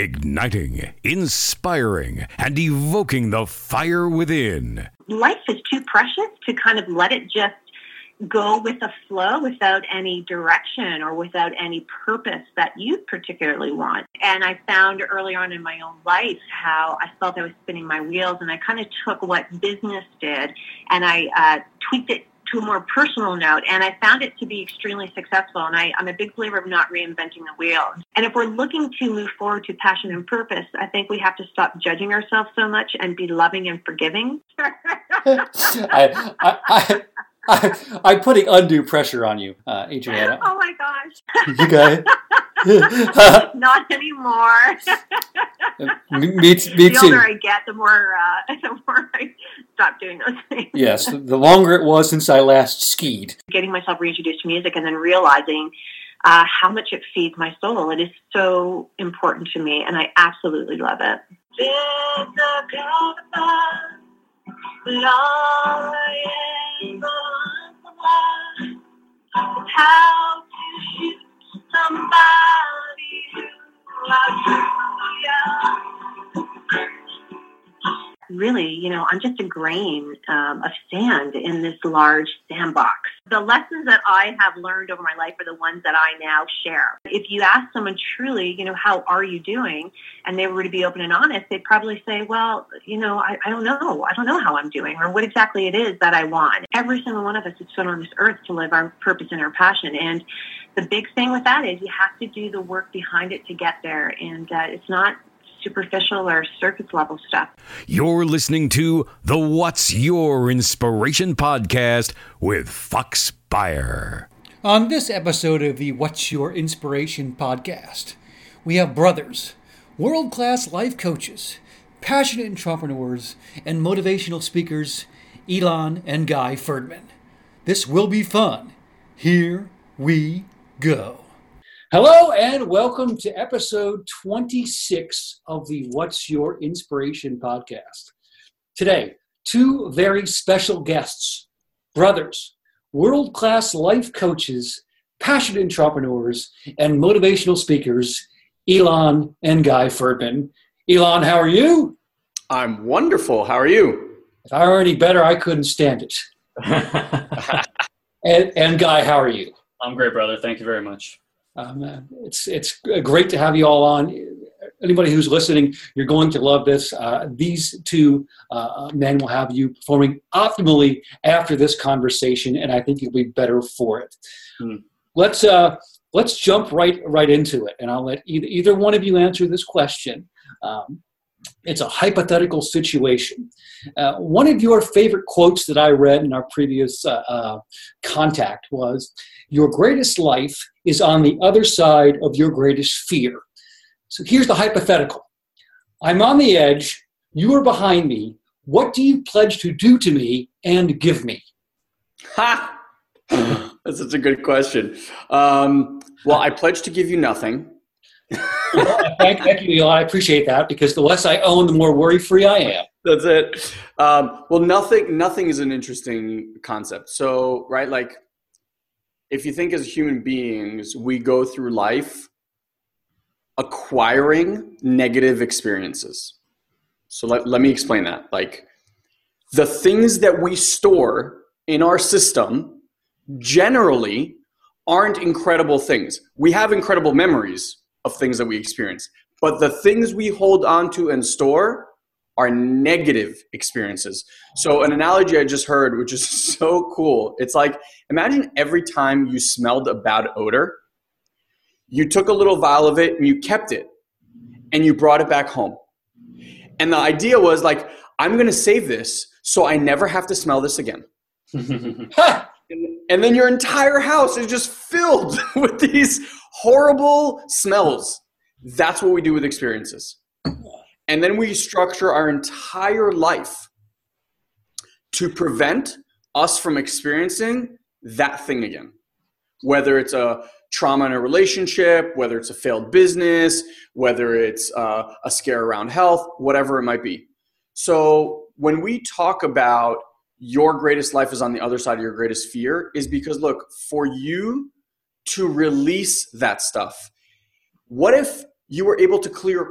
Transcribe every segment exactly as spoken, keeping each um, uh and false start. igniting, inspiring, and evoking the fire within. Life is too precious to kind of let it just go with a flow without any direction or without any purpose that you particularly want. And I found early on in my own life how I felt I was spinning my wheels, and I kind of took what business did and I uh, tweaked it to a more personal note, and I found it to be extremely successful. And I, I'm a big believer of not reinventing the wheel. And if we're looking to move forward to passion and purpose, I think we have to stop judging ourselves so much and be loving and forgiving. I, I, I... I, I'm putting undue pressure on you, uh, Adriana. Oh, my gosh. You guys. Not anymore. me, me, t- me the older too. I get, the more, uh, the more I stop doing those things. Yes, the longer it was since I last skied. Getting myself reintroduced to music and then realizing uh, how much it feeds my soul. It is so important to me, and I absolutely love it. How to shoot somebody who loves you. Really, you know, I'm just a grain um, of sand in this large sandbox. The lessons that I have learned over my life are the ones that I now share. If you ask someone truly, you know, how are you doing? And they were to be open and honest, they'd probably say, well, you know, I, I don't know. I don't know how I'm doing or what exactly it is that I want. Every single one of us is put on this earth to live our purpose and our passion. And the big thing with that is you have to do the work behind it to get there. And uh, it's not superficial or surface level stuff. You're listening to the What's Your Inspiration Podcast with Fox Beyer. On this episode of the What's Your Inspiration Podcast, we have brothers, world-class life coaches, passionate entrepreneurs, and motivational speakers, Elon and Guy Ferdman. This will be fun. Here we go. Hello and welcome to episode twenty-six of the What's Your Inspiration Podcast. Today, two very special guests, brothers, world-class life coaches, passionate entrepreneurs, and motivational speakers, Elon and Guy Ferdman. Elon, how are you? I'm wonderful. How are you? If I were any better, I couldn't stand it. and, and Guy, how are you? I'm great, brother. Thank you very much. Um, uh, it's it's great to have you all on. Anybody who's listening, you're going to love this. Uh, these two uh, men will have you performing optimally after this conversation, and I think you'll be better for it. Mm. Let's uh, let's jump right right into it, and I'll let either, either one of you answer this question. Um, it's a hypothetical situation. Uh, one of your favorite quotes that I read in our previous uh, uh, contact was, "Your greatest life is on the other side of your greatest fear." So here's the hypothetical. I'm on the edge. You are behind me. What do you pledge to do to me and give me? Ha! That's such a good question. Um, well, I pledge to give you nothing. Well, thank, thank you, Elon. I appreciate that, because the less I own, the more worry-free I am. That's it. Um, well, nothing, nothing is an interesting concept. So, right, like, if you think as human beings, we go through life acquiring negative experiences. So let, let me explain that. Like, the things that we store in our system generally aren't incredible things. We have incredible memories of things that we experience, but the things we hold on to and store are negative experiences. So an analogy I just heard, which is so cool. It's like, imagine every time you smelled a bad odor, you took a little vial of it and you kept it and you brought it back home. And the idea was like, I'm going to save this so I never have to smell this again. And then your entire house is just filled with these horrible smells. That's what we do with experiences. And then we structure our entire life to prevent us from experiencing that thing again. Whether it's a trauma in a relationship, whether it's a failed business, whether it's uh, a scare around health, whatever it might be. So when we talk about your greatest life is on the other side of your greatest fear, is because, look, for you to release that stuff, what if you were able to clear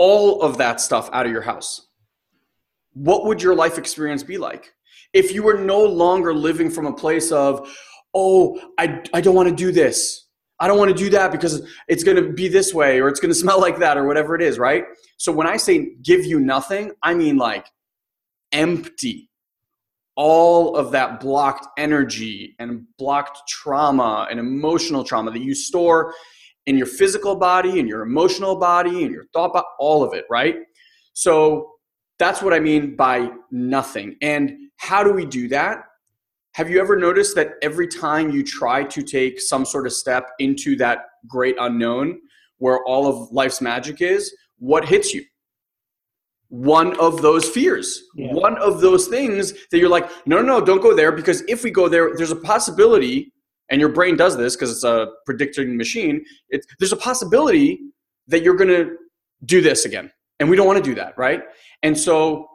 all of that stuff out of your house, what would your life experience be like? If you were no longer living from a place of, oh, I, I don't want to do this. I don't want to do that because it's going to be this way or it's going to smell like that or whatever it is, right? So when I say give you nothing, I mean like empty all of that blocked energy and blocked trauma and emotional trauma that you store in your physical body and your emotional body and your thought body, all of it, right? So that's what I mean by nothing. And how do we do that? Have you ever noticed that every time you try to take some sort of step into that great unknown where all of life's magic is, what hits you? One of those fears, yeah. One of those things that you're like, no, no, no, don't go there, because if we go there, there's a possibility, and your brain does this because it's a predicting machine, it's, there's a possibility that you're going to do this again. And we don't want to do that, right? And so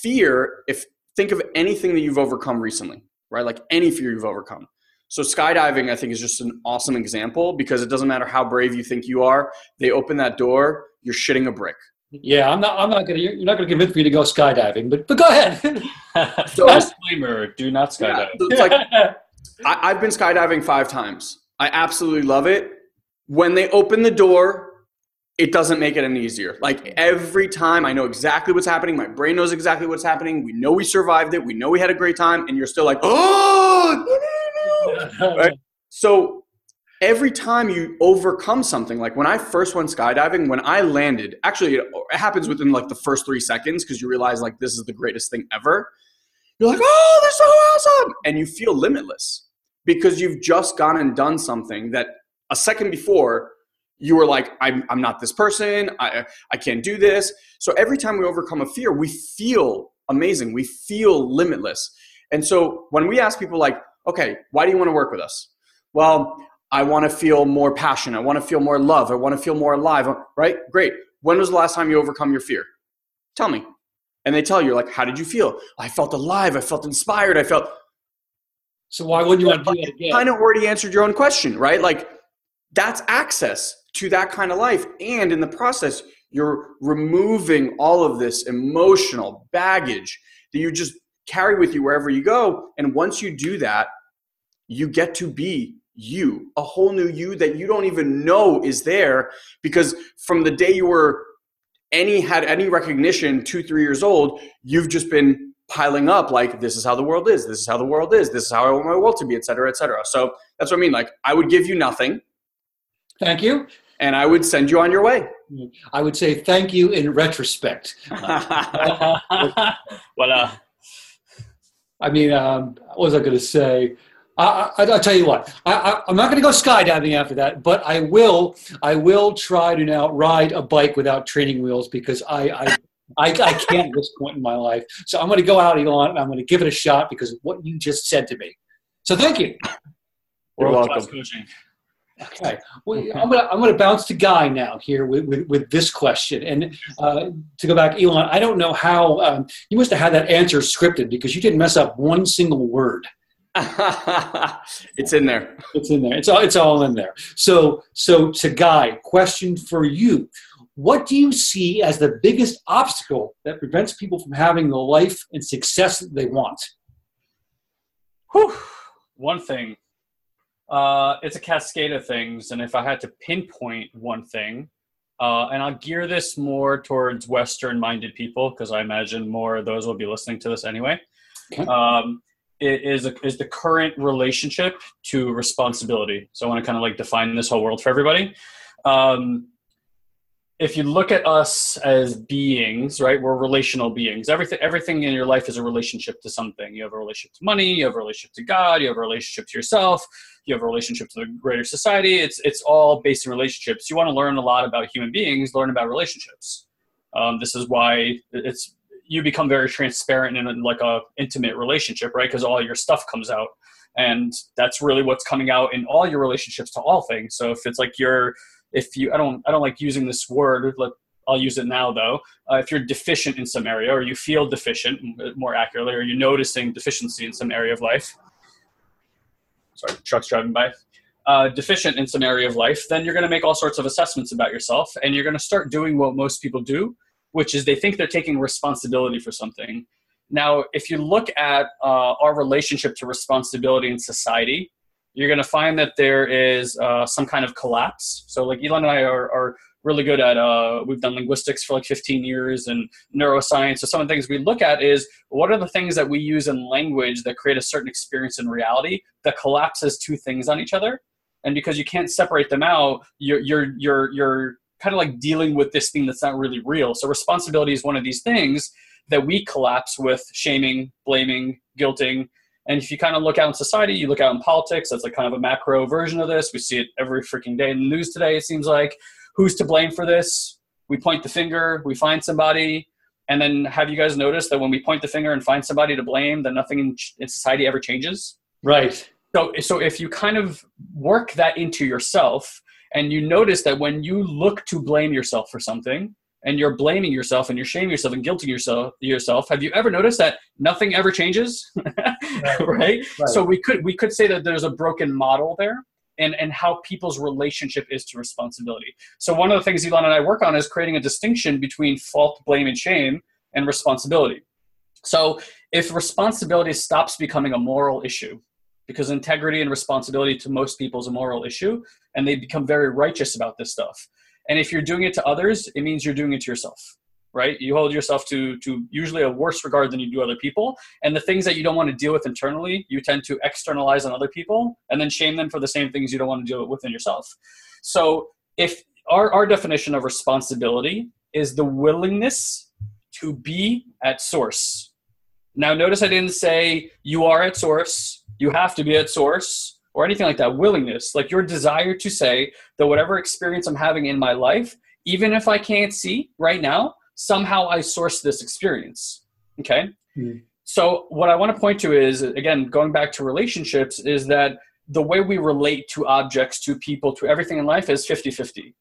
fear, if think of anything that you've overcome recently. Right? Like any fear you've overcome. So skydiving, I think, is just an awesome example because it doesn't matter how brave you think you are. They open that door, you're shitting a brick. Yeah, I'm not. I'm not gonna. You're not gonna convince me to go skydiving, but but go ahead. So, disclaimer: do not skydive. Yeah, it's like, I, I've been skydiving five times. I absolutely love it. When they open the door, it doesn't make it any easier. Like every time I know exactly what's happening. My brain knows exactly what's happening. We know we survived it. We know we had a great time. And you're still like, oh, no, no, no. Right? So every time you overcome something, like when I first went skydiving, when I landed, actually it happens within like the first three seconds because you realize like this is the greatest thing ever. You're like, oh, they're so awesome. And you feel limitless because you've just gone and done something that a second before you were like, I'm, I'm not this person. I, I can't do this. So every time we overcome a fear, we feel amazing. We feel limitless. And so when we ask people like, okay, why do you want to work with us? Well, I want to feel more passion. I want to feel more love. I want to feel more alive, right? Great. When was the last time you overcome your fear? Tell me. And they tell you like, how did you feel? I felt alive. I felt inspired. I felt. So why wouldn't you want to do that again? You kind of already answered your own question, right? Like that's access to that kind of life. And in the process, you're removing all of this emotional baggage that you just carry with you wherever you go. And once you do that, you get to be you, a whole new you that you don't even know is there, because from the day you were any had any recognition, two, three years old, you've just been piling up like, this is how the world is, this is how the world is, this is how I want my world to be, et cetera, et cetera. So that's what I mean. Like, I would give you nothing. Thank you. And I would send you on your way. I would say thank you in retrospect. Well, uh, I mean, um, what was I going to say? I, I, I'll tell you what. I, I, I'm not going to go skydiving after that, but I will. I will try to now ride a bike without training wheels because I, I, I, I can't at this point in my life. So I'm going to go out, Elon, and I'm going to give it a shot because of what you just said to me. So thank you. We're welcome. Coaching. Okay, well, I'm gonna I'm gonna bounce to Guy now here with, with, with this question, and uh, to go back, Elon, I don't know how um, you must have had that answer scripted because you didn't mess up one single word. It's in there. It's in there. It's all it's all in there. So so to Guy, question for you: what do you see as the biggest obstacle that prevents people from having the life and success that they want? Whew. One thing. Uh, it's a cascade of things, and if I had to pinpoint one thing, uh, and I'll gear this more towards Western-minded people because I imagine more of those will be listening to this anyway, um, it is a, is the current relationship to responsibility. So I want to kind of like define this whole world for everybody. Um, if you look at us as beings, right, we're relational beings. Everything, everything in your life is a relationship to something. You have a relationship to money, you have a relationship to God, you have a relationship to yourself. You have a relationship to the greater society. It's it's all based in relationships. You want to learn a lot about human beings, learn about relationships. Um, this is why it's you become very transparent in a, like a intimate relationship, right? Because all your stuff comes out, and that's really what's coming out in all your relationships to all things. So if it's like you're, if you, I don't I don't like using this word. Like, I'll use it now though. Uh, if you're deficient in some area, or you feel deficient, more accurately, or you're noticing deficiency in some area of life. Sorry, truck's driving by. uh, deficient in some area of life, then you're going to make all sorts of assessments about yourself, and you're going to start doing what most people do, which is they think they're taking responsibility for something. Now, if you look at uh, our relationship to responsibility in society, you're going to find that there is uh, some kind of collapse. So like Elon and I are, are really good at, uh, we've done linguistics for like fifteen years and neuroscience. So some of the things we look at is what are the things that we use in language that create a certain experience in reality that collapses two things on each other. And because you can't separate them out, you're, you're, you're, you're kind of like dealing with this thing that's not really real. So responsibility is one of these things that we collapse with shaming, blaming, guilting. And if you kind of look out in society, you look out in politics, that's like kind of a macro version of this. We see it every freaking day in the news today, it seems like. Who's to blame for this? We point the finger, we find somebody. And then have you guys noticed that when we point the finger and find somebody to blame, then nothing in, in society ever changes? Right. So, so if you kind of work that into yourself and you notice that when you look to blame yourself for something, and you're blaming yourself and you're shaming yourself and guilting yourself, yourself. Have you ever noticed that nothing ever changes? Right. Right? Right. So we could we could say that there's a broken model there and, and how people's relationship is to responsibility. So one of the things Elon and I work on is creating a distinction between fault, blame, and shame and responsibility. So if responsibility stops becoming a moral issue, because integrity and responsibility to most people is a moral issue, and they become very righteous about this stuff. And if you're doing it to others, it means you're doing it to yourself, right? You hold yourself to to usually a worse regard than you do other people. And the things that you don't want to deal with internally, you tend to externalize on other people and then shame them for the same things you don't want to deal with within yourself. So if our, our definition of responsibility is the willingness to be at source. Now, notice I didn't say you are at source, you have to be at source, or anything like that, willingness, like your desire to say that whatever experience I'm having in my life, even if I can't see right now, somehow I source this experience, okay? Mm. So what I want to point to is, again, going back to relationships, is that the way we relate to objects, to people, to everything in life is fifty-fifty.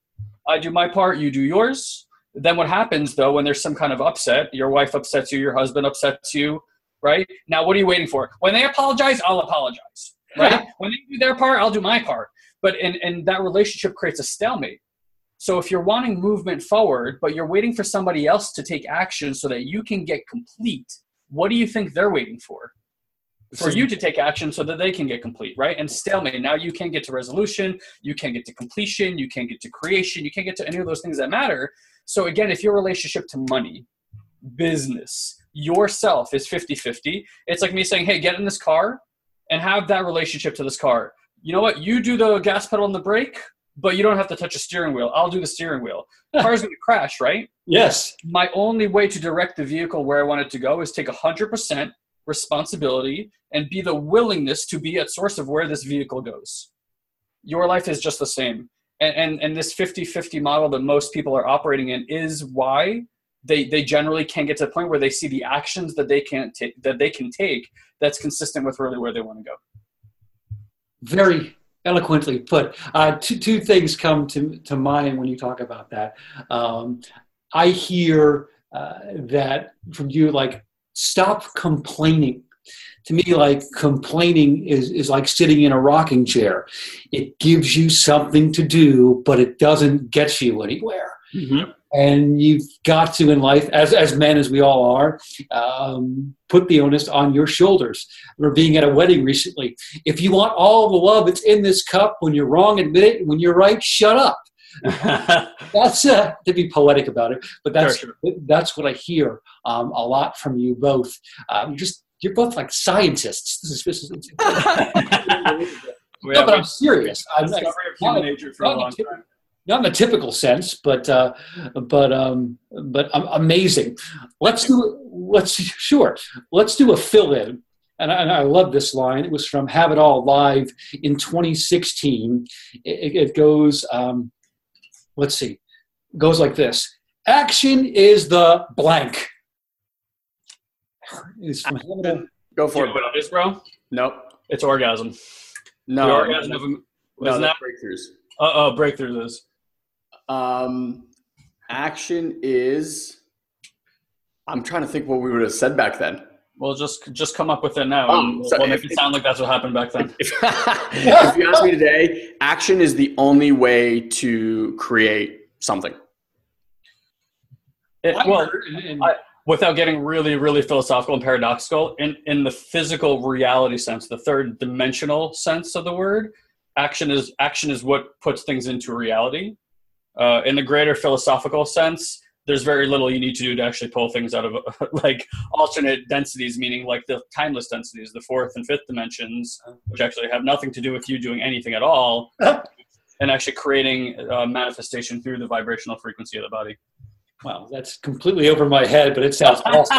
I do my part, you do yours. Then what happens, though, when there's some kind of upset, your wife upsets you, your husband upsets you, right? Now, what are you waiting for? When they apologize, I'll apologize. Right? When they do their part, I'll do my part. But and, and that relationship creates a stalemate. So if you're wanting movement forward, but you're waiting for somebody else to take action so that you can get complete, what do you think they're waiting for? For you to take action so that they can get complete, right? And stalemate. Now you can't get to resolution. You can't get to completion. You can't get to creation. You can't get to any of those things that matter. So again, if your relationship to money, business, yourself is fifty-fifty, it's like me saying, hey, get in this car. And have that relationship to this car. You know what? You do the gas pedal and the brake, but you don't have to touch a steering wheel. I'll do the steering wheel. The car's going to crash, right? Yes. My only way to direct the vehicle where I want it to go is take one hundred percent responsibility and be the willingness to be at source of where this vehicle goes. Your life is just the same. And, and, and this fifty-fifty model that most people are operating in is why They they generally can't get to the point where they see the actions that they can't take that they can take that's consistent with really where they want to go. Very eloquently put. Uh, two two things come to to mind when you talk about that. Um, I hear uh, that from you, like stop complaining. To me, like complaining is, is like sitting in a rocking chair. It gives you something to do, but it doesn't get you anywhere. Mm-hmm. And you've got to in life, as as men as we all are, um, put the onus on your shoulders. We're being at a wedding recently. If you want all the love that's in this cup, when you're wrong, admit it. When you're right, shut up. That's uh, to be poetic about it, but that's sure, sure. that's what I hear um, a lot from you both. Um, just you're both like scientists. This is. This is no, but I'm serious. I'm like, human nature for a long time. Not in a typical sense, but uh, but um, but um, amazing. Let's do let's sure let's do a fill in, and I, and I love this line. It was from Have It All Live in twenty sixteen. It, it goes, um, let's see, it goes like this: Action is the blank. It's from Go for you know it, bro. Nope, it's orgasm. No, the orgasm of a, no, not breakthroughs. Uh oh, breakthroughs is. Um, action is, I'm trying to think what we would have said back then. Well, just just come up with it now. Um, we'll, so we'll make it sound like that's what happened back then. If, if you ask me today, action is the only way to create something. It, well, I, without getting really, really philosophical and paradoxical, in, in the physical reality sense, the third dimensional sense of the word, action is action is what puts things into reality. Uh, in the greater philosophical sense, there's very little you need to do to actually pull things out of like alternate densities, meaning like the timeless densities, the fourth and fifth dimensions, which actually have nothing to do with you doing anything at all, and actually creating a manifestation through the vibrational frequency of the body. Wow, that's completely over my head, but it sounds awesome.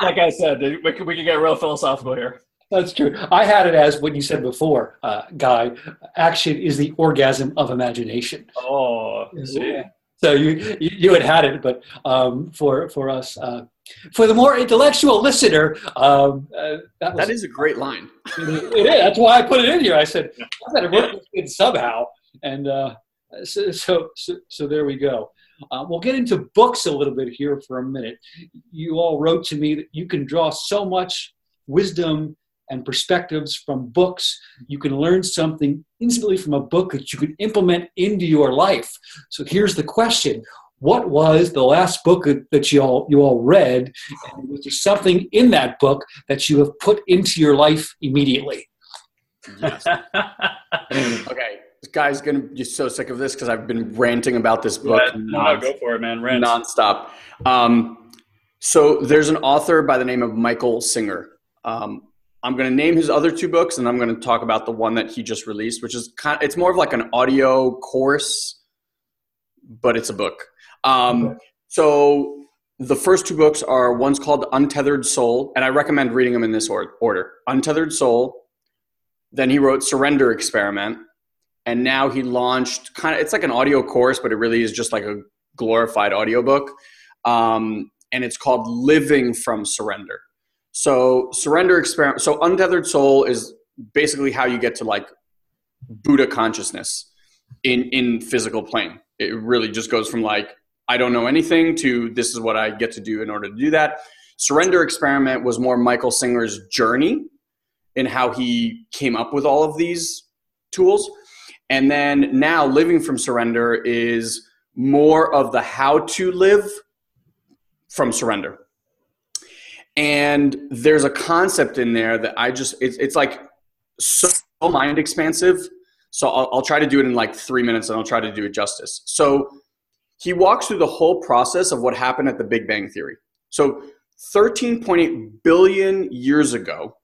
Like I said, we could, we could get real philosophical here. That's true. I had it as what you said before, uh, Guy. Action is the orgasm of imagination. Oh, yeah. So you, you had had it, but um, for for us, uh, for the more intellectual listener, um, uh, that, was, that is a great line. It is. That's why I put it in here. I said, I've got to work with it somehow. And uh, so, so, so, so there we go. Uh, we'll get into books a little bit here for a minute. You all wrote to me that you can draw so much wisdom and perspectives from books. You can learn something instantly from a book that you can implement into your life. So here's the question. What was the last book that you all, you all read? And was there something in that book that you have put into your life immediately? Yes. Okay. This guy's going to be so sick of this because I've been ranting about this book. Yeah, no, go for it, man. Rant. Nonstop. Um, so there's an author by the name of Michael Singer. Um, I'm going to name his other two books, and I'm going to talk about the one that he just released, which is kind of, it's more of like an audio course, but it's a book. Um, okay. So the first two books are, one's called Untethered Soul, and I recommend reading them in this order. Untethered Soul, then he wrote Surrender Experiment, and now he launched kind of, it's like an audio course, but it really is just like a glorified audiobook. Um, and it's called Living from Surrender. So surrender experiment. So Untethered Soul is basically how you get to like Buddha consciousness in, in physical plane. It really just goes from like, I don't know anything to this is what I get to do in order to do that. Surrender Experiment was more Michael Singer's journey in how he came up with all of these tools. And then now Living from Surrender is more of the how to live from surrender. And there's a concept in there that I just, it's, it's like so mind expansive. So I'll, I'll try to do it in like three minutes and I'll try to do it justice. So he walks through the whole process of what happened at the Big Bang Theory. So thirteen point eight billion years ago,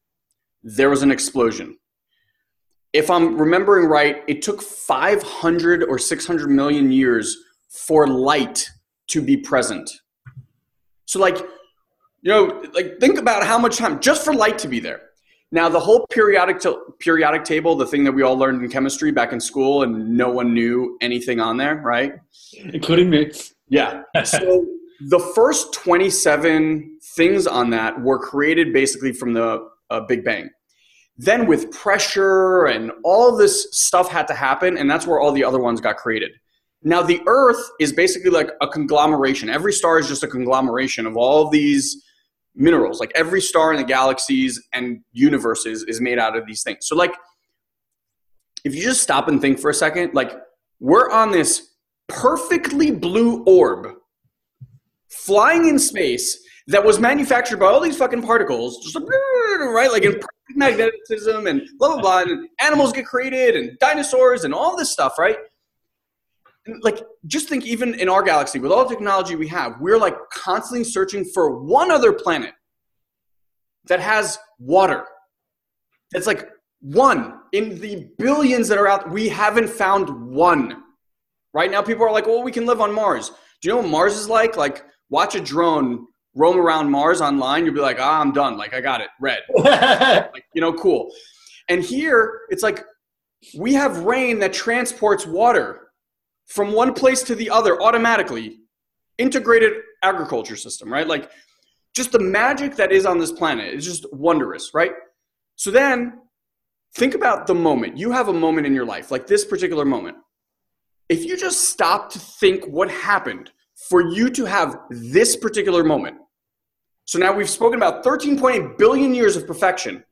there was an explosion. If I'm remembering right, it took five hundred or six hundred million years for light to be present. So like, you know, like think about how much time just for light to be there. Now, the whole periodic t- periodic table, the thing that we all learned in chemistry back in school, and no one knew anything on there, right? Including me. Yeah. So the first twenty-seven things on that were created basically from the uh, Big Bang. Then with pressure and all this stuff had to happen, and that's where all the other ones got created. Now, the Earth is basically like a conglomeration. Every star is just a conglomeration of all of these minerals. Like every star in the galaxies and universes is made out of these things. So like, if you just stop and think for a second, like we're on this perfectly blue orb flying in space that was manufactured by all these fucking particles, just like, right? Like in perfect magnetism and blah, blah, blah. And animals get created and dinosaurs and all this stuff, right? And like, just think even in our galaxy, with all the technology we have, we're like constantly searching for one other planet that has water. That's like one in the billions that are out. We haven't found one. Right now, people are like, well, we can live on Mars. Do you know what Mars is like? Like, watch a drone roam around Mars online. You'll be like, ah, I'm done. Like, I got it. Red. Like, you know, cool. And here, it's like we have rain that transports water from one place to the other automatically. Integrated agriculture system, right? Like just the magic that is on this planet is just wondrous, right? So then think about the moment. You have a moment in your life, like this particular moment. If you just stop to think what happened for you to have this particular moment, So now we've spoken about thirteen point eight billion years of perfection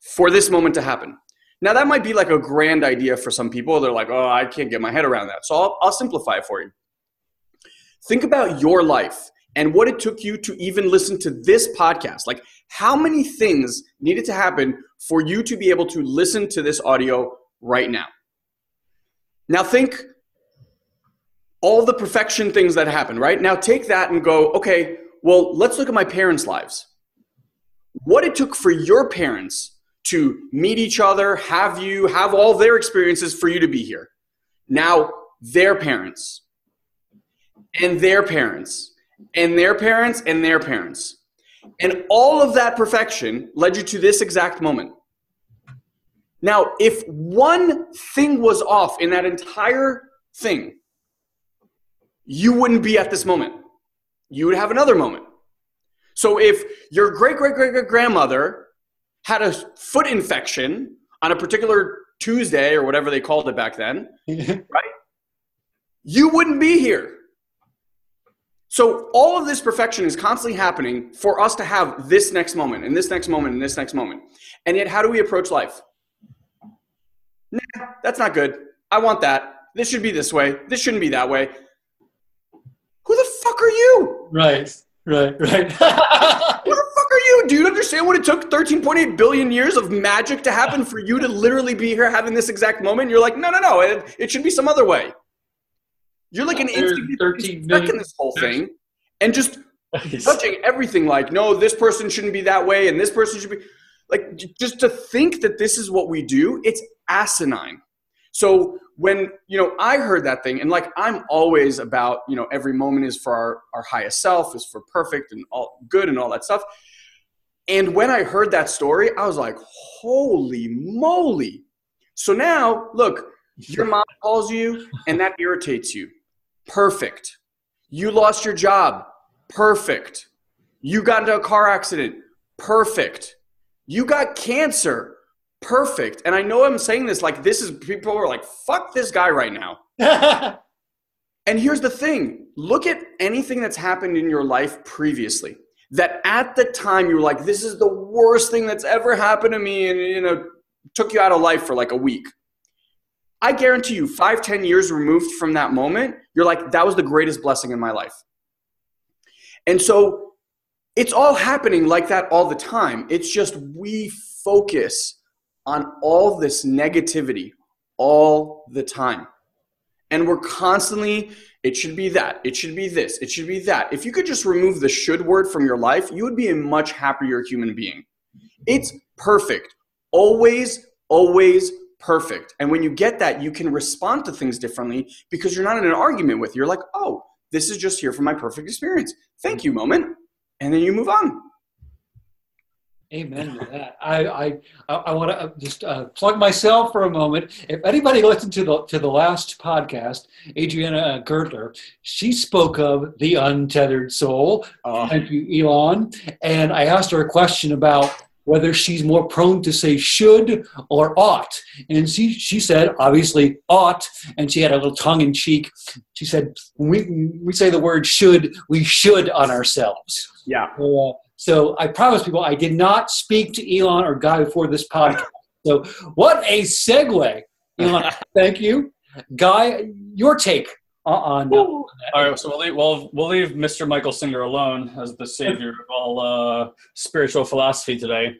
for this moment to happen. Now that might be like a grand idea for some people. They're like, oh, I can't get my head around that. So I'll, I'll simplify it for you. Think about your life and what it took you to even listen to this podcast. Like how many things needed to happen for you to be able to listen to this audio right now. Now think all the perfection things that happened, right? Now take that and go, okay, well, let's look at my parents' lives. What it took for your parents to meet each other, have you, have all their experiences for you to be here. Now their parents and their parents and their parents and their parents. And all of that perfection led you to this exact moment. Now, if one thing was off in that entire thing, you wouldn't be at this moment. You would have another moment. So if your great, great, great, great grandmother had a foot infection on a particular Tuesday or whatever they called it back then, right? You wouldn't be here. So all of this perfection is constantly happening for us to have this next moment and this next moment and this next moment. And yet how do we approach life? Nah, that's not good. I want that. This should be this way. This shouldn't be that way. Who the fuck are you? Right, right, right. Who the fuck are you? Do you understand what it took thirteen point eight billion years of magic to happen for you to literally be here having this exact moment? You're like, no, no, no. It, it should be some other way. You're like an instant stuck in this whole thing and just touching everything like, no, this person shouldn't be that way and this person should be – like just to think that this is what we do, it's asinine. So when, you know, I heard that thing and like I'm always about, you know, every moment is for our, our highest self, is for perfect and all good and all that stuff. And when I heard that story, I was like, holy moly. So now look, your mom calls you and that irritates you. Perfect. You lost your job. Perfect. You got into a car accident. Perfect. You got cancer. Perfect. And I know I'm saying this like this is people are like, fuck this guy right now. And here's the thing. Look at anything that's happened in your life previously that at the time you were like, this is the worst thing that's ever happened to me. And, you know, took you out of life for like a week. I guarantee you five, ten years removed from that moment, you're like, that was the greatest blessing in my life. And so it's all happening like that all the time. It's just we focus on all this negativity all the time. And we're constantly, it should be that, it should be this, it should be that. If you could just remove the should word from your life, you would be a much happier human being. It's perfect. Always, always perfect. And when you get that, you can respond to things differently because you're not in an argument with it. You're like, oh, this is just here for my perfect experience. Thank you, moment. And then you move on. Amen to that. I I, I want to just uh, plug myself for a moment. If anybody listened to the to the last podcast, Adriana Girdler, she spoke of the untethered soul. Uh, Thank you, Elon. And I asked her a question about whether she's more prone to say should or ought. And she, she said, obviously, ought. And she had a little tongue in cheek. She said, when we, we say the word should, we should on ourselves. Yeah. Uh, So I promise people I did not speak to Elon or Guy before this podcast. So what a segue. Elon, thank you. Guy, your take on that. All right, so we'll leave, we'll, we'll leave Mister Michael Singer alone as the savior of all uh, spiritual philosophy today.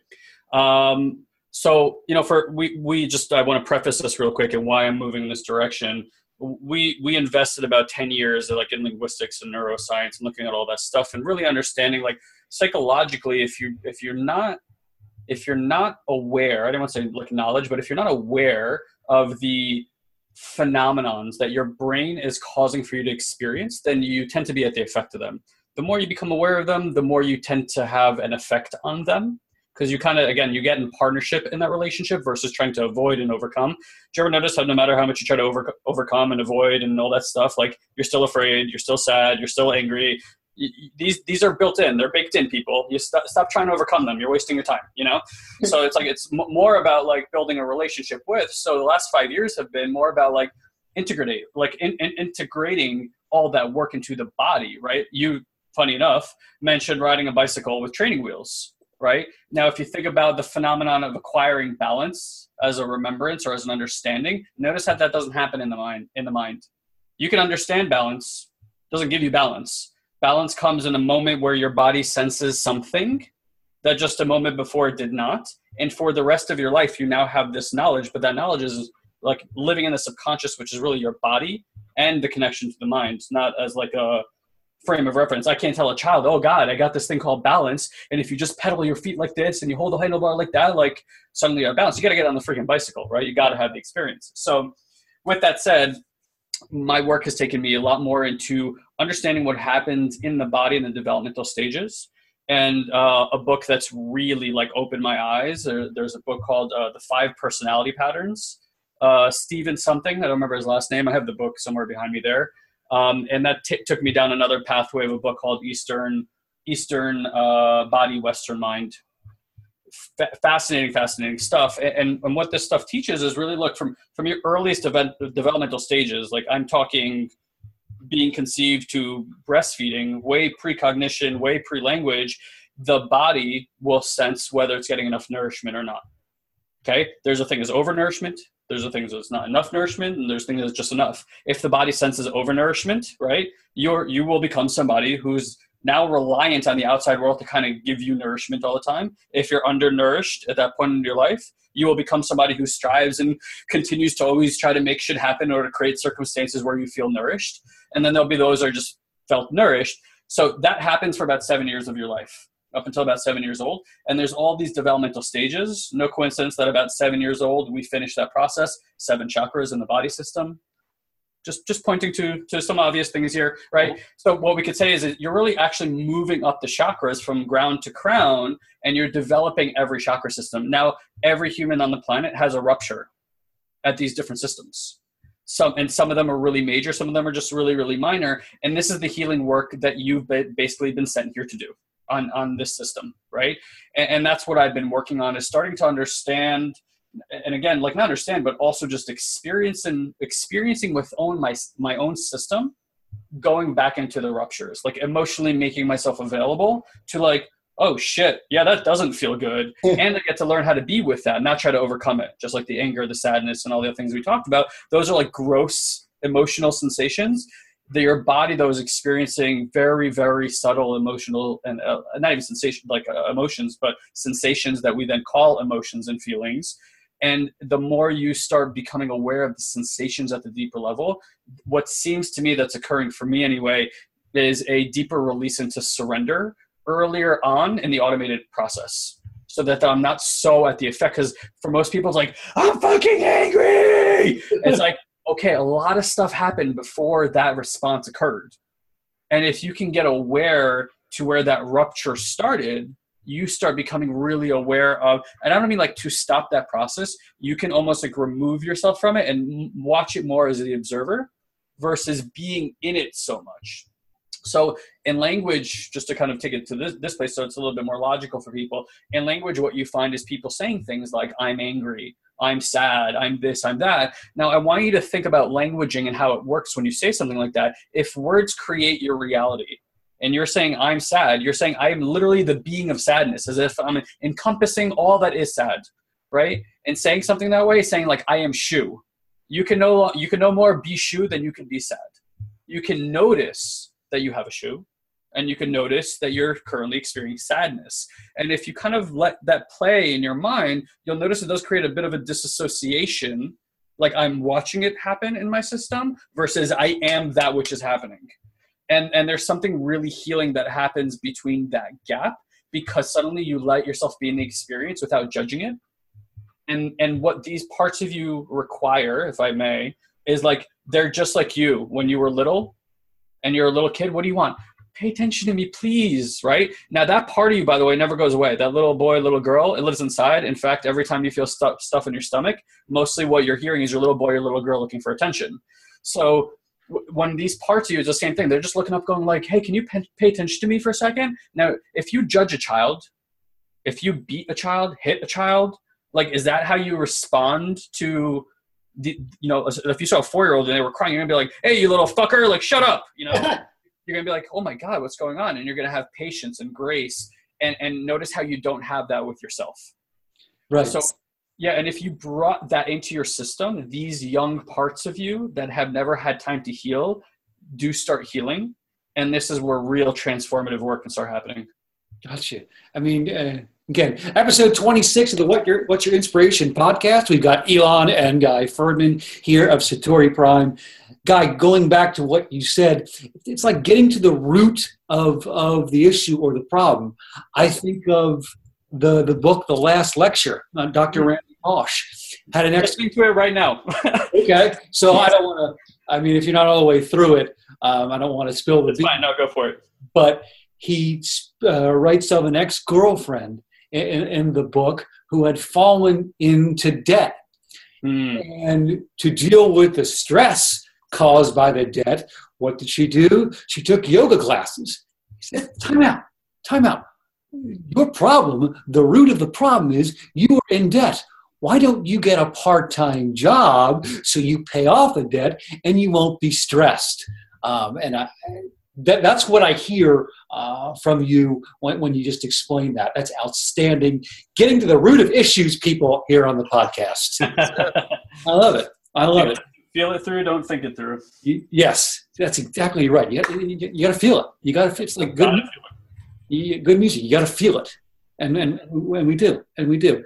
Um, so, you know, for we, we just I want to preface this real quick and why I'm moving in this direction. We we invested about ten years like in linguistics and neuroscience and looking at all that stuff and really understanding like psychologically, if you if you're not if you're not aware, I don't want to say like knowledge, but if you're not aware of the phenomenons that your brain is causing for you to experience, then you tend to be at the effect of them. The more you become aware of them, the more you tend to have an effect on them because you kind of again you get in partnership in that relationship versus trying to avoid and overcome. Do you ever notice how no matter how much you try to over, overcome and avoid and all that stuff, like you're still afraid, you're still sad, you're still angry. These these are built in. They're baked in, people. You st- stop trying to overcome them. You're wasting your time, you know? So it's like it's m- more about like building a relationship with. So the last five years have been more about like integrate, like in- in- integrating all that work into the body, right? You funny enough, mentioned riding a bicycle with training wheels, right? Now, if you think about the phenomenon of acquiring balance as a remembrance or as an understanding, notice that that doesn't happen in the mind. In the mind, you can understand balance, doesn't give you balance. Balance comes in a moment where your body senses something that just a moment before it did not. And for the rest of your life, you now have this knowledge, but that knowledge is like living in the subconscious, which is really your body and the connection to the mind, not as like a frame of reference. I can't tell a child, oh God, I got this thing called balance. And if you just pedal your feet like this and you hold the handlebar like that, like suddenly you're balanced. You got to get on the freaking bicycle, right? You got to have the experience. So with that said, my work has taken me a lot more into understanding what happens in the body in the developmental stages. And uh, a book that's really like opened my eyes. There, there's a book called uh, The Five Personality Patterns. Uh, Steven something, I don't remember his last name. I have the book somewhere behind me there. Um, and that t- took me down another pathway of a book called Eastern Eastern uh, Body, Western Mind. F- fascinating, fascinating stuff. And, and, and what this stuff teaches is really look from, from your earliest event, developmental stages, like I'm talking being conceived to breastfeeding, way precognition, way pre-language, the body will sense whether it's getting enough nourishment or not. Okay? There's a thing as overnourishment. There's a thing that's not enough nourishment, and there's things that's just enough. If the body senses overnourishment, right, you're, you will become somebody who's now reliant on the outside world to kind of give you nourishment all the time. If you're undernourished at that point in your life, you will become somebody who strives and continues to always try to make shit happen or to create circumstances where you feel nourished. And then there'll be those that are just felt nourished. So that happens for about seven years of your life, up until about seven years old. And there's all these developmental stages. No coincidence that about seven years old, we finish that process, seven chakras in the body system. Just just pointing to, to some obvious things here, right? Mm-hmm. So what we could say is that you're really actually moving up the chakras from ground to crown, and you're developing every chakra system. Now, every human on the planet has a rupture at these different systems. Some and some of them are really major. Some of them are just really, really minor. And this is the healing work that you've been, basically been sent here to do. on on this system, right? And, and that's what I've been working on, is starting to understand, and again, like not understand, but also just experience and experiencing with own my my own system, going back into the ruptures, like emotionally making myself available to like, oh shit, yeah, that doesn't feel good. And I get to learn how to be with that, not try to overcome it. Just like the anger, the sadness, and all the other things we talked about, those are like gross emotional sensations. That your body though is experiencing very, very subtle emotional and uh, not even sensation, like uh, emotions, but sensations that we then call emotions and feelings. And the more you start becoming aware of the sensations at the deeper level, what seems to me that's occurring for me anyway, is a deeper release into surrender earlier on in the automated process. So that I'm not so at the effect, because for most people it's like, I'm fucking angry. It's like, okay, a lot of stuff happened before that response occurred. And if you can get aware to where that rupture started, you start becoming really aware of, and I don't mean like to stop that process, you can almost like remove yourself from it and watch it more as the observer versus being in it so much. So in language, just to kind of take it to this, this place so it's a little bit more logical for people, in language what you find is people saying things like, I'm angry, I'm sad, I'm this, I'm that. Now I want you to think about languaging and how it works when you say something like that. If words create your reality and you're saying I'm sad, you're saying I am literally the being of sadness, as if I'm encompassing all that is sad, right? And saying something that way, saying like I am shoe. You can no, you can no more be shoe than you can be sad. You can notice that you have a shoe, and you can notice that you're currently experiencing sadness. And if you kind of let that play in your mind, you'll notice it does create a bit of a disassociation, like I'm watching it happen in my system versus I am that which is happening. And and there's something really healing that happens between that gap, because suddenly you let yourself be in the experience without judging it. And and what these parts of you require, if I may, is like, they're just like you when you were little and you're a little kid, what do you want? Pay attention to me, please, right? Now that part of you, by the way, never goes away. That little boy, little girl, it lives inside. In fact, every time you feel stu- stuff in your stomach, mostly what you're hearing is your little boy or little girl looking for attention. So w- when these parts of you, it's the same thing. They're just looking up going like, hey, can you pay-, pay attention to me for a second? Now, if you judge a child, if you beat a child, hit a child, like, is that how you respond to the, you know, if you saw a four-year-old and they were crying, you're gonna be like, hey, you little fucker, like, shut up, you know? you're going to be like, oh my God, what's going on? And you're going to have patience and grace, and, and notice how you don't have that with yourself. Right. So, yeah. And if you brought that into your system, these young parts of you that have never had time to heal do start healing. And this is where real transformative work can start happening. Gotcha. I mean, uh, again, episode twenty-six of the What Your, What's Your Inspiration podcast. We've got Elon and Guy Ferdman here of Satori Prime. Guy, going back to what you said, it's like getting to the root of, of the issue or the problem. I think of the, the book, The Last Lecture, uh, Doctor Mm-hmm. Randy Pausch. Had an ex- I'm listening to it right now. Okay. So I don't want to, I mean, if you're not all the way through it, um, I don't want to spill the beans. That's fine. No, go for it. But he uh, writes of an ex-girlfriend in, in the book who had fallen into debt. Mm. And to deal with the stress caused by the debt, what did she do? She took yoga classes. He said, time out, time out. Your problem, the root of the problem is you are in debt. Why don't you get a part-time job so you pay off the debt and you won't be stressed? Um, and I, that, that's what I hear uh, from you when, when you just explain that. That's outstanding. Getting to the root of issues, people, here on the podcast. I love it. I love it. Feel it through, don't think it through. You, yes, that's exactly right. You, you, you got to feel it. You got to. It's like good, you, good music. You got to feel it, and and and we do, and we do.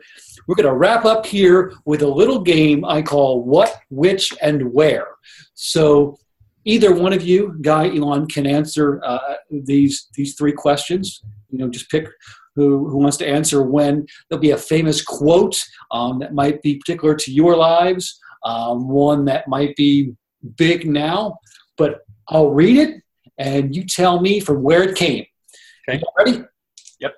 We're going to wrap up here with a little game I call What, Which, and Where. So either one of you, Guy, Elon, can answer uh, these these three questions. You know, just pick who who wants to answer when. There'll be a famous quote um, that might be particular to your lives. Um, one that might be big now, but I'll read it and you tell me from where it came. Okay. Ready? Yep.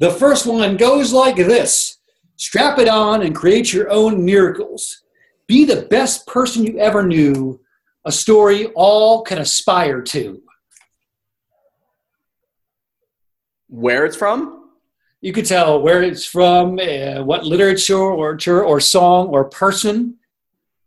The first one goes like this. Strap it on and create your own miracles. Be the best person you ever knew. A story all can aspire to. Where it's from? You could tell where it's from, uh, what literature or or song or person.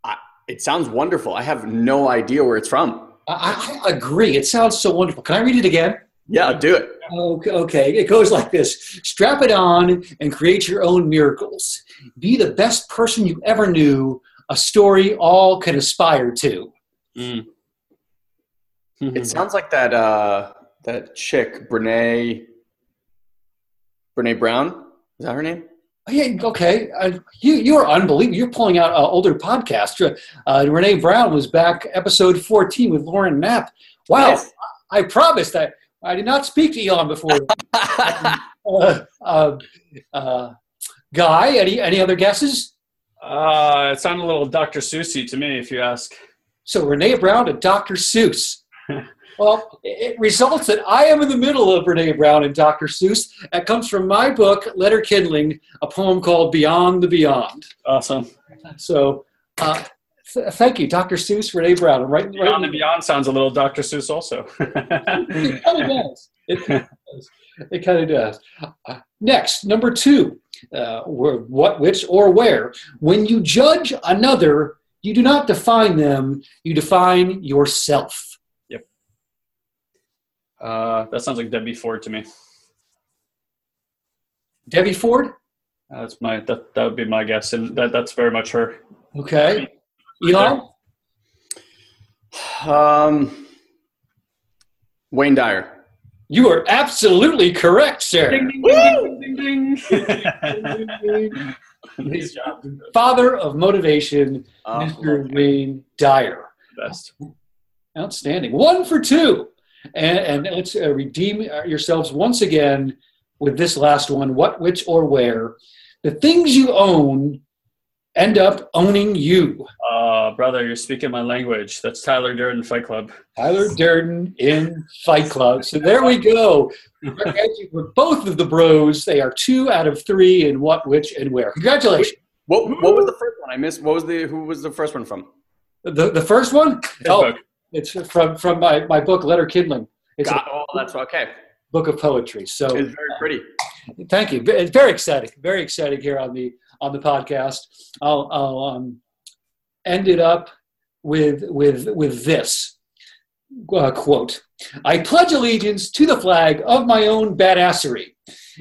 I, it sounds wonderful. I have no idea where it's from. I, I agree. It sounds so wonderful. Can I read it again? Yeah, do it. Okay, okay. It goes like this. Strap it on and create your own miracles. Be the best person you ever knew. A story all can aspire to. Mm. Mm-hmm. It sounds like that, uh, that chick, Brené... Brené Brown, is that her name? Yeah, okay. Uh, you you are unbelievable. You're pulling out an uh, older podcast. Uh, Brené Brown was back episode fourteen with Lauren Knapp. Wow! Yes. I, I promised I I did not speak to Elon before. uh, uh, uh, Guy, any any other guesses? Uh, it sounded a little Doctor Seuss-y to me, if you ask. So Brené Brown to Doctor Seuss. Well, it results that I am in the middle of Brené Brown and Doctor Seuss. That comes from my book, Letter Kindling, a poem called Beyond the Beyond. Awesome. So uh, th- thank you, Doctor Seuss, Brené Brown. I'm writing, Beyond writing. The Beyond sounds a little Doctor Seuss also. It kind of does. It kind of does. It kind of does. Uh, next, number two, uh, what, which, or where. When you judge another, you do not define them. You define yourself. Uh, that sounds like Debbie Ford to me. Debbie Ford? That's my that, that would be my guess, and that, that's very much her. Okay. Elon? Um, Wayne Dyer. You are absolutely correct, sir. Ding, ding, Woo! Ding, ding, ding, ding, ding, ding. His father of motivation, uh, Mister Okay. Wayne Dyer. Best. Outstanding. One for two. And, and let's uh, redeem yourselves once again with this last one, what, which, or where. The things you own end up owning you. Uh, brother, you're speaking my language. That's Tyler Durden, Fight Club. Tyler Durden in Fight Club. So there we go. With both of the bros, they are two out of three in what, which, and where. Congratulations. What, what was the first one? I missed. What was the, who was the first one from? The, the first one? Oh. It's from, from my, my book, Letter Kindling. It's God, a, oh, that's okay. Book of poetry. So it's very pretty. Uh, thank you. It's very exciting. Very exciting here on the on the podcast. I'll, I'll um, end it up with with with this uh, quote. I pledge allegiance to the flag of my own badassery.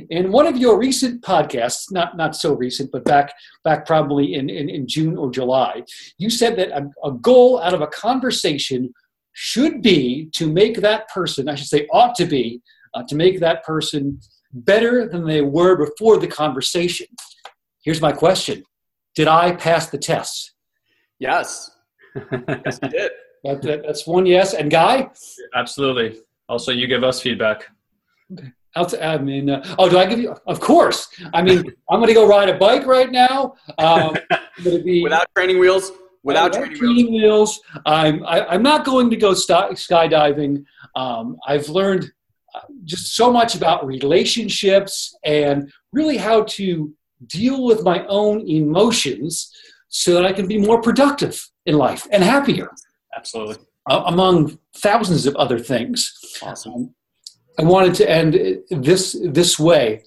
In one of your recent podcasts, not, not so recent, but back back probably in, in, in June or July, you said that a, a goal out of a conversation should be to make that person, I should say ought to be, uh, to make that person better than they were before the conversation. Here's my question. Did I pass the test? Yes. Yes, you did. That, that, that's one yes. And Guy? Absolutely. Also, you give us feedback. Okay. I mean, uh, oh, do I give you? Of course. I mean, I'm going to go ride a bike right now. Um, be, without training wheels? Without, without training, training wheels. wheels. I'm, I, I'm not going to go sky, skydiving. Um, I've learned just so much about relationships and really how to deal with my own emotions so that I can be more productive in life and happier. Absolutely. Uh, among thousands of other things. Awesome. I wanted to end this this way.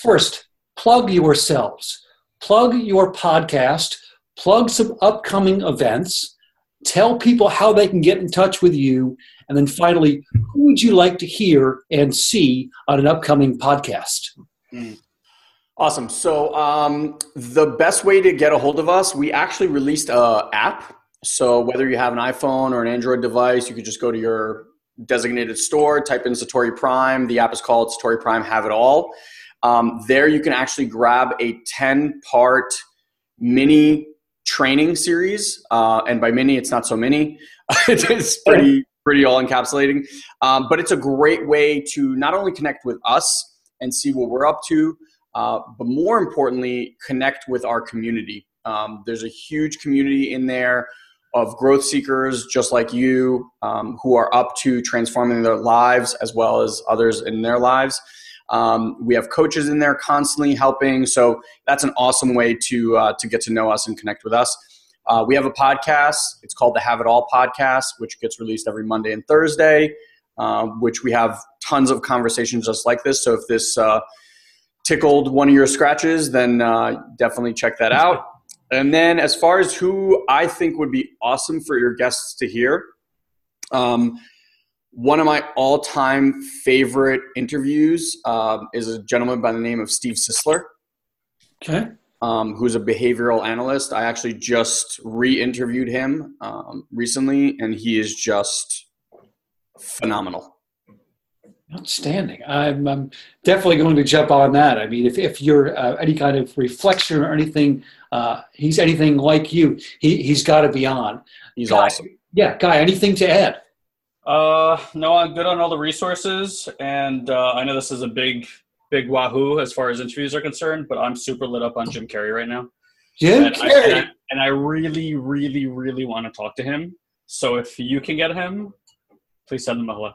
First, plug yourselves. Plug your podcast. Plug some upcoming events. Tell people how they can get in touch with you. And then finally, who would you like to hear and see on an upcoming podcast? Mm. Awesome. So um, the best way to get a hold of us, we actually released an app. So whether you have an iPhone or an Android device, you could just go to your designated store, type in Satori Prime. The app is called Satori Prime Have It All. Um, there you can actually grab a ten-part mini training series. Uh, and by mini, it's not so mini. It's pretty, pretty all-encapsulating. Um, but it's a great way to not only connect with us and see what we're up to, uh, but more importantly, connect with our community. Um, there's a huge community in there of growth seekers just like you, um, who are up to transforming their lives as well as others in their lives. Um, we have coaches in there constantly helping. So that's an awesome way to uh, to get to know us and connect with us. Uh, we have a podcast. It's called the Have It All Podcast, which gets released every Monday and Thursday, uh, which we have tons of conversations just like this. So if this uh, tickled one of your scratches, then uh, definitely check that out. And then as far as who I think would be awesome for your guests to hear, um, one of my all-time favorite interviews uh, is a gentleman by the name of Steve Sisler, okay, um, who's a behavioral analyst. I actually just re-interviewed him um, recently, and he is just phenomenal. Outstanding. I'm, I'm definitely going to jump on that. I mean, if, if you're uh, any kind of reflection or anything, uh, he's anything like you, he, he's got to be on. He's Guy, awesome. Yeah. Guy, anything to add? Uh, no, I'm good on all the resources. And uh, I know this is a big, big wahoo as far as interviews are concerned, but I'm super lit up on Jim Carrey right now. Jim and Carrey. I, and, I, and I really, really, really want to talk to him. So if you can get him, please send him a hello.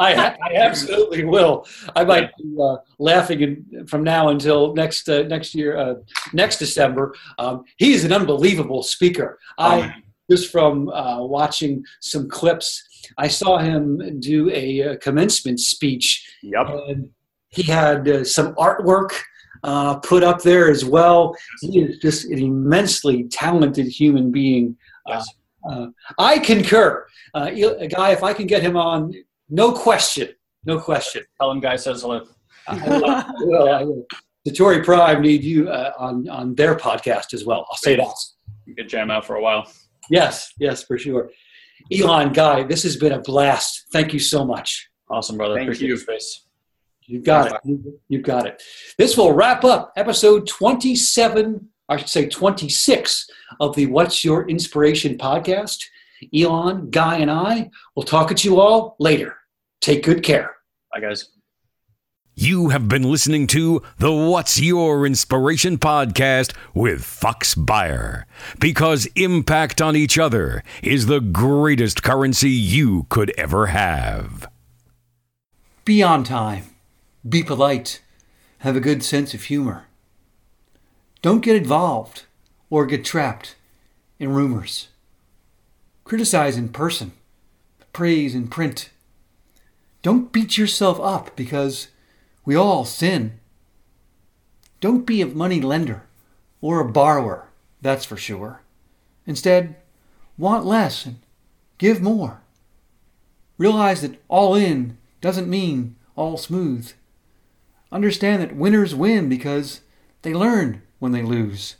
I, I absolutely will. I might be uh, laughing in, from now until next uh, next year, uh, next December. Um, he's an unbelievable speaker. I just from uh, watching some clips, I saw him do a uh, commencement speech. Yep. And he had uh, some artwork uh, put up there as well. He is just an immensely talented human being. Yes. Uh, uh, I concur. Uh, Guy, if I can get him on. No question. No question. Tell him Guy says hello. Well, I will. Satori Prime need you uh, on, on their podcast as well. I'll say that. You could jam out for a while. Yes. Yes, for sure. Elon, Guy, this has been a blast. Thank you so much. Awesome, brother. Thank Appreciate you. Your space. You've got Bye. it. You've got it. This will wrap up episode twenty-seven, I should say twenty-six of the What's Your Inspiration podcast. Elon, Guy, and I will talk at you all later. Take good care. Bye, guys. You have been listening to the What's Your Inspiration podcast with Fox Beyer. Because impact on each other is the greatest currency you could ever have. Be on time. Be polite. Have a good sense of humor. Don't get involved or get trapped in rumors. Criticize in person. Praise in print. Don't beat yourself up because we all sin. Don't be a money lender or a borrower, that's for sure. Instead, want less and give more. Realize that all in doesn't mean all smooth. Understand that winners win because they learn when they lose.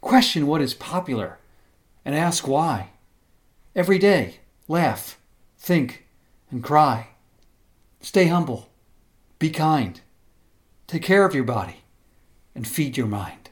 Question what is popular and ask why. Every day, laugh, think, and cry. Stay humble, be kind, take care of your body, and feed your mind.